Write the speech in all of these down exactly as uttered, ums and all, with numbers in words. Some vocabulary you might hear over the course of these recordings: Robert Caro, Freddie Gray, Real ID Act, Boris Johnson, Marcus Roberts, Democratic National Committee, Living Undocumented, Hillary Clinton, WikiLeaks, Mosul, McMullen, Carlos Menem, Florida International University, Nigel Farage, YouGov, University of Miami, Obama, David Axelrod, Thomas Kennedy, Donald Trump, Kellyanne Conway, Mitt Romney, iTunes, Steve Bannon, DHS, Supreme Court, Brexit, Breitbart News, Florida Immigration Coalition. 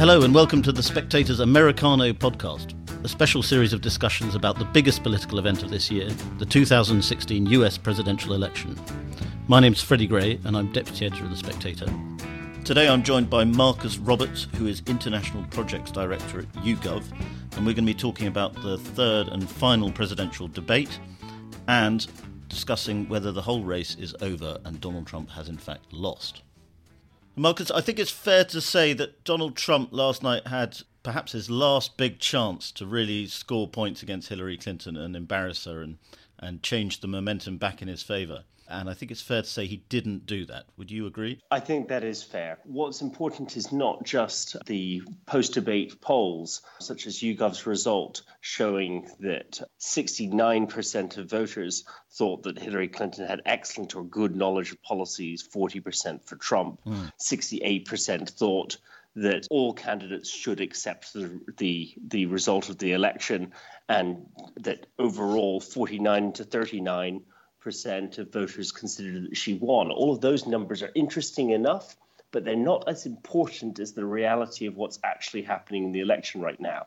Hello and welcome to The Spectator's Americano podcast, a special series of discussions about the biggest political event of this year, the two thousand sixteen U S presidential election. My name's Freddie Gray and I'm Deputy Editor of The Spectator. Today I'm joined by Marcus Roberts, who is International Projects Director at YouGov, and we're going to be talking about the third and final presidential debate and discussing whether the whole race is over and Donald Trump has in fact lost. Marcus, I think it's fair to say that Donald Trump last night had perhaps his last big chance to really score points against Hillary Clinton and embarrass her and, and change the momentum back in his favour. And I think it's fair to say he didn't do that. Would you agree? I think that is fair. What's important is not just the post-debate polls, such as YouGov's result showing that sixty-nine percent of voters thought that Hillary Clinton had excellent or good knowledge of policies, forty percent for Trump. Mm. sixty-eight percent thought that all candidates should accept the, the the result of the election, and that overall forty-nine to thirty-nine percent of voters considered that she won. All of those numbers are interesting enough, but they're not as important as the reality of what's actually happening in the election right now.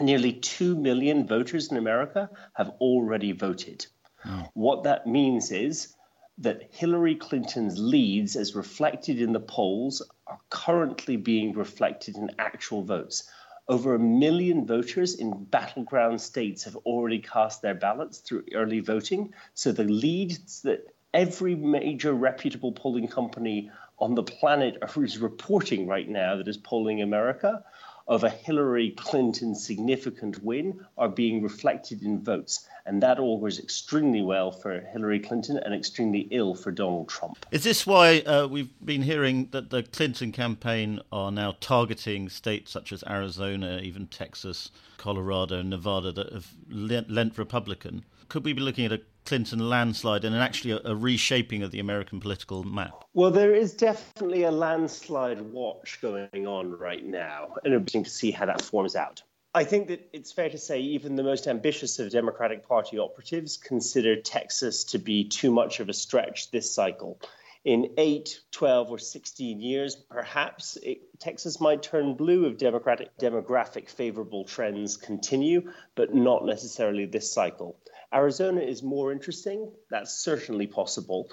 Nearly two million voters in America have already voted. Oh. What that means is that Hillary Clinton's leads, as reflected in the polls, are currently being reflected in actual votes. Over a million voters in battleground states have already cast their ballots through early voting. So the leads that every major reputable polling company on the planet is reporting right now that is polling America of a Hillary Clinton significant win are being reflected in votes. And that augurs extremely well for Hillary Clinton and extremely ill for Donald Trump. Is this why uh, we've been hearing that the Clinton campaign are now targeting states such as Arizona, even Texas, Colorado, Nevada that have lent Republican? Could we be looking at a Clinton landslide and actually a, a reshaping of the American political map? Well, there is definitely a landslide watch going on right now, and it'll be interesting to see how that forms out. I think that it's fair to say even the most ambitious of Democratic Party operatives consider Texas to be too much of a stretch this cycle. In eight, twelve, or sixteen years, perhaps it, Texas might turn blue if Democratic demographic favorable trends continue, but not necessarily this cycle. Arizona is more interesting. That's certainly possible.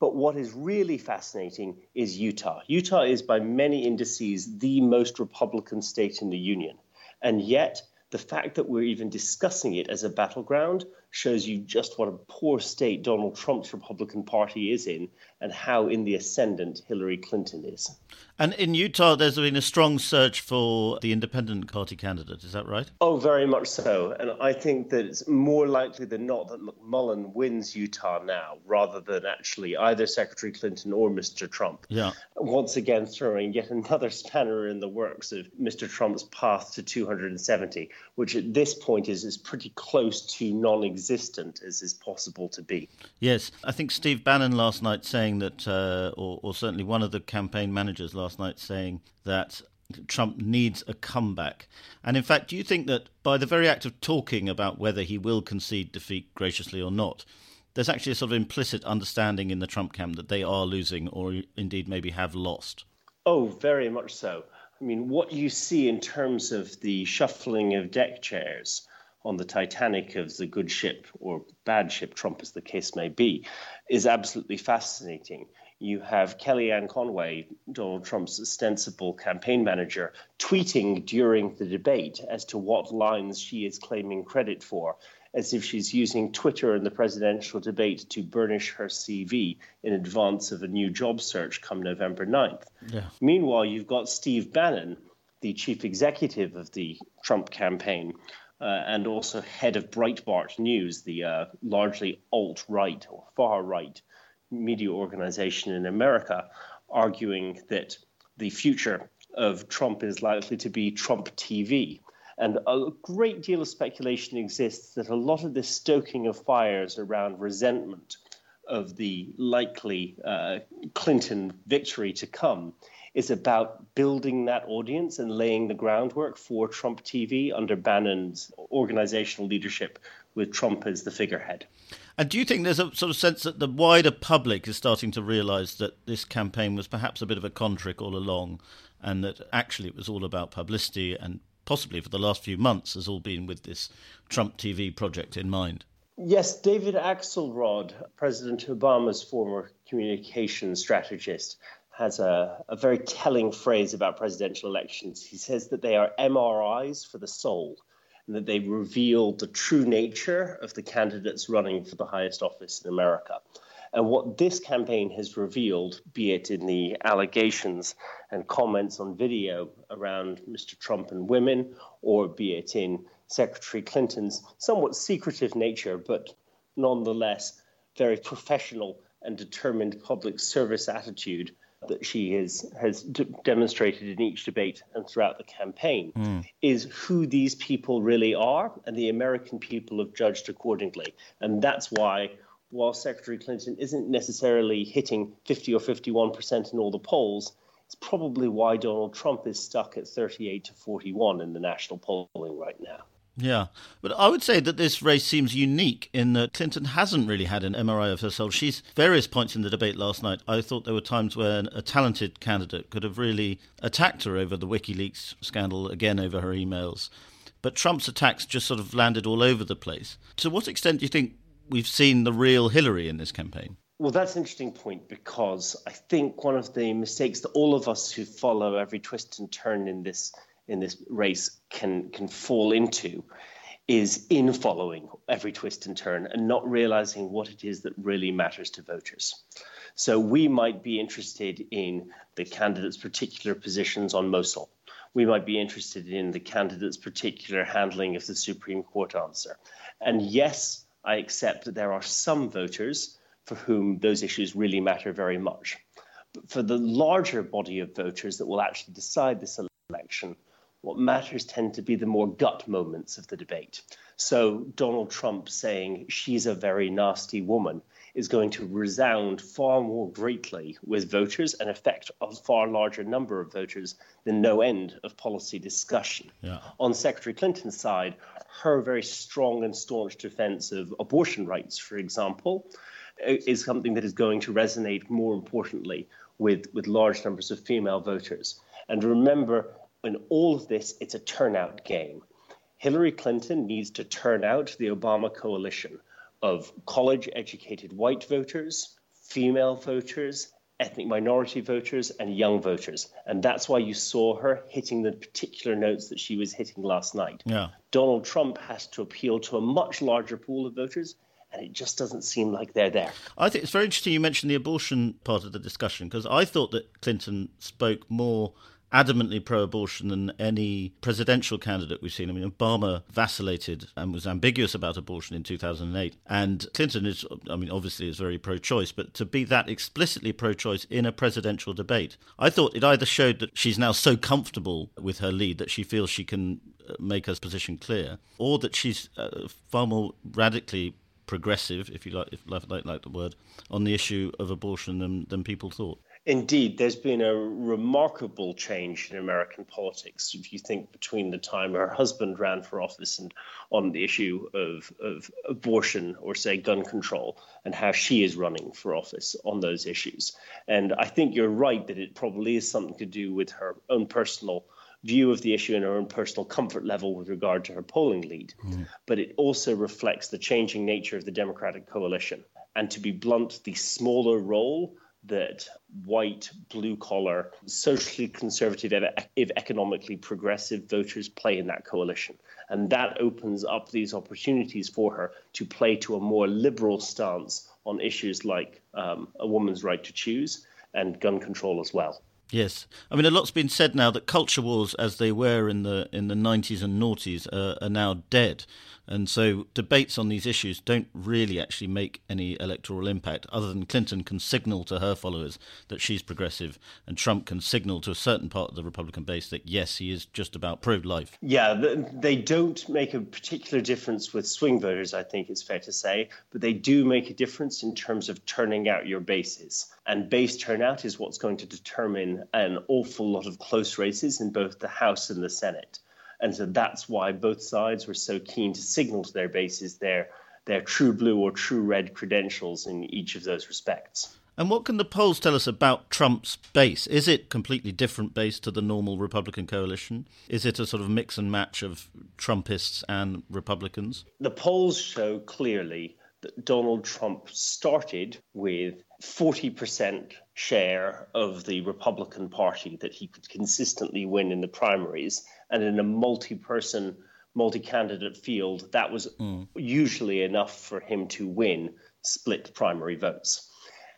But what is really fascinating is Utah. Utah is by many indices the most Republican state in the union. And yet the fact that we're even discussing it as a battleground shows you just what a poor state Donald Trump's Republican Party is in and how in the ascendant Hillary Clinton is. And in Utah, there's been a strong search for the independent party candidate. Is that right? Oh, very much so. And I think that it's more likely than not that McMullen wins Utah now rather than actually either Secretary Clinton or Mister Trump. Yeah. Once again, throwing yet another spanner in the works of Mister Trump's path to two hundred seventy, which at this point is, is pretty close to non-existent as is possible to be. Yes, I think Steve Bannon last night saying that, uh, or, or certainly one of the campaign managers last night saying that Trump needs a comeback. And in fact, do you think that by the very act of talking about whether he will concede defeat graciously or not, there's actually a sort of implicit understanding in the Trump camp that they are losing or indeed maybe have lost? Oh, very much so. I mean, what you see in terms of the shuffling of deck chairs on the Titanic of the good ship or bad ship, Trump as the case may be, is absolutely fascinating. You have Kellyanne Conway, Donald Trump's ostensible campaign manager, tweeting during the debate as to what lines she is claiming credit for, as if she's using Twitter in the presidential debate to burnish her C V in advance of a new job search come November ninth. Yeah. Meanwhile, you've got Steve Bannon, the chief executive of the Trump campaign, Uh, and also head of Breitbart News, the uh, largely alt-right or far-right media organization in America, arguing that the future of Trump is likely to be Trump T V. And a great deal of speculation exists that a lot of this stoking of fires around resentment of the likely uh, Clinton victory to come is about building that audience and laying the groundwork for Trump T V under Bannon's organizational leadership with Trump as the figurehead. And do you think there's a sort of sense that the wider public is starting to realise that this campaign was perhaps a bit of a con trick all along, and that actually it was all about publicity, and possibly for the last few months has all been with this Trump T V project in mind? Yes, David Axelrod, President Obama's former communications strategist, has a, a very telling phrase about presidential elections. He says that they are M R Is for the soul, and that they reveal the true nature of the candidates running for the highest office in America. And what this campaign has revealed, be it in the allegations and comments on video around Mister Trump and women, or be it in Secretary Clinton's somewhat secretive nature, but nonetheless very professional and determined public service attitude that she has, has d- demonstrated in each debate and throughout the campaign, mm. is who these people really are, and the American people have judged accordingly. And that's why, while Secretary Clinton isn't necessarily hitting fifty or fifty-one percent in all the polls, it's probably why Donald Trump is stuck at thirty-eight to forty-one in the national polling right now. Yeah, but I would say that this race seems unique in that Clinton hasn't really had an M R I of herself. She's various points in the debate last night. I thought there were times when a talented candidate could have really attacked her over the WikiLeaks scandal, again over her emails. But Trump's attacks just sort of landed all over the place. To what extent do you think we've seen the real Hillary in this campaign? Well, that's an interesting point, because I think one of the mistakes that all of us who follow every twist and turn in this in this race can can fall into is in following every twist and turn and not realizing what it is that really matters to voters. So we might be interested in the candidates' particular positions on Mosul. We might be interested in the candidates' particular handling of the Supreme Court answer. And yes, I accept that there are some voters for whom those issues really matter very much. But for the larger body of voters that will actually decide this election, what matters tend to be the more gut moments of the debate. So Donald Trump saying she's a very nasty woman is going to resound far more greatly with voters and affect a far larger number of voters than no end of policy discussion. Yeah. On Secretary Clinton's side, her very strong and staunch defense of abortion rights, for example, is something that is going to resonate more importantly with, with large numbers of female voters. And remember, in all of this, it's a turnout game. Hillary Clinton needs to turn out the Obama coalition of college-educated white voters, female voters, ethnic minority voters, and young voters. And that's why you saw her hitting the particular notes that she was hitting last night. Yeah. Donald Trump has to appeal to a much larger pool of voters, and it just doesn't seem like they're there. I think it's very interesting you mentioned the abortion part of the discussion, because I thought that Clinton spoke more adamantly pro-abortion than any presidential candidate we've seen. I mean, Obama vacillated and was ambiguous about abortion in two thousand eight. And Clinton is, I mean, obviously is very pro-choice, but to be that explicitly pro-choice in a presidential debate, I thought it either showed that she's now so comfortable with her lead that she feels she can make her position clear, or that she's uh, far more radically progressive, if you like, if like, like the word, on the issue of abortion than, than people thought. Indeed, there's been a remarkable change in American politics. If you think between the time her husband ran for office and on the issue of, of abortion or, say, gun control, and how she is running for office on those issues. And I think you're right that it probably is something to do with her own personal view of the issue and her own personal comfort level with regard to her polling lead. Mm. But it also reflects the changing nature of the Democratic coalition. And to be blunt, the smaller role that white, blue-collar, socially conservative, if economically progressive voters play in that coalition. And that opens up these opportunities for her to play to a more liberal stance on issues like um, a woman's right to choose and gun control as well. Yes. I mean, a lot's been said now that culture wars, as they were in the in the nineties and noughties, uh, are now dead. And so debates on these issues don't really actually make any electoral impact, other than Clinton can signal to her followers that she's progressive, and Trump can signal to a certain part of the Republican base that, yes, he is just about pro-life. Yeah, they don't make a particular difference with swing voters, I think it's fair to say, but they do make a difference in terms of turning out your bases. And base turnout is what's going to determine an awful lot of close races in both the House and the Senate. And so that's why both sides were so keen to signal to their bases their their true blue or true red credentials in each of those respects. And what can the polls tell us about Trump's base? Is it completely different base to the normal Republican coalition? Is it a sort of mix and match of Trumpists and Republicans? The polls show clearly that Donald Trump started with forty percent share of the Republican Party that he could consistently win in the primaries, and in a multi-person, multi-candidate field, that was mm. usually enough for him to win split primary votes.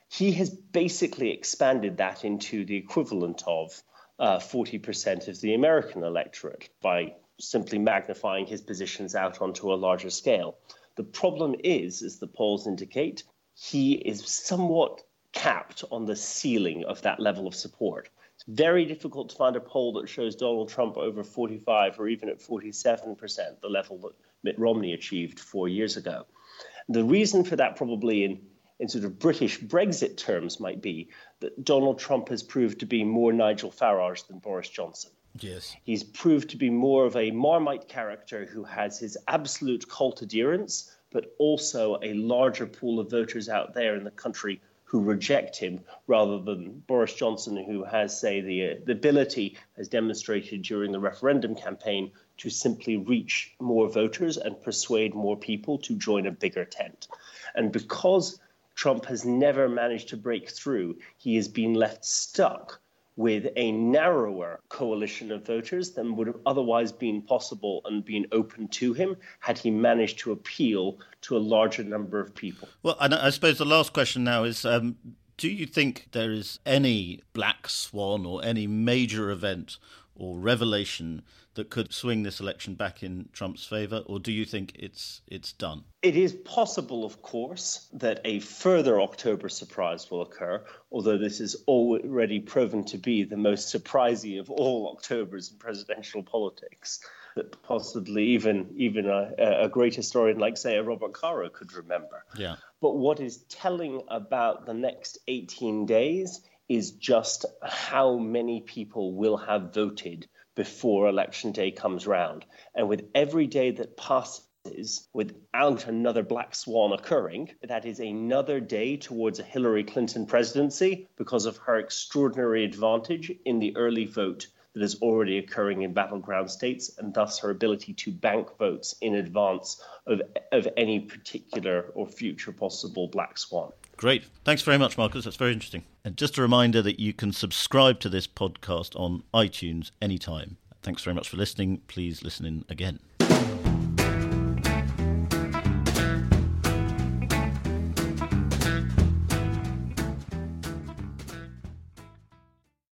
He has basically expanded that into the equivalent of uh, forty percent of the American electorate by simply magnifying his positions out onto a larger scale. The problem is, as the polls indicate, he is somewhat capped on the ceiling of that level of support. It's very difficult to find a poll that shows Donald Trump over forty-five or even at forty-seven percent, the level that Mitt Romney achieved four years ago. The reason for that probably in in sort of British Brexit terms might be that Donald Trump has proved to be more Nigel Farage than Boris Johnson. Yes. He's proved to be more of a Marmite character who has his absolute cult adherence, but also a larger pool of voters out there in the country who reject him, rather than Boris Johnson, who has, say, the, uh, the ability, as demonstrated during the referendum campaign, to simply reach more voters and persuade more people to join a bigger tent. And because Trump has never managed to break through, he has been left stuck with a narrower coalition of voters than would have otherwise been possible and been open to him had he managed to appeal to a larger number of people. Well, and I suppose the last question now is, um, do you think there is any black swan or any major event or revelation that could swing this election back in Trump's favour, or do you think it's it's done? It is possible, of course, that a further October surprise will occur, although this is already proven to be the most surprising of all Octobers in presidential politics, that possibly even, even a, a great historian like, say, a Robert Caro could remember. Yeah. But what is telling about the next eighteen days is just how many people will have voted before Election Day comes round. And with every day that passes without another black swan occurring, that is another day towards a Hillary Clinton presidency because of her extraordinary advantage in the early vote that is already occurring in battleground states, and thus her ability to bank votes in advance of, of any particular or future possible black swan. Great. Thanks very much, Marcus. That's very interesting. And just a reminder that you can subscribe to this podcast on iTunes anytime. Thanks very much for listening. Please listen in again.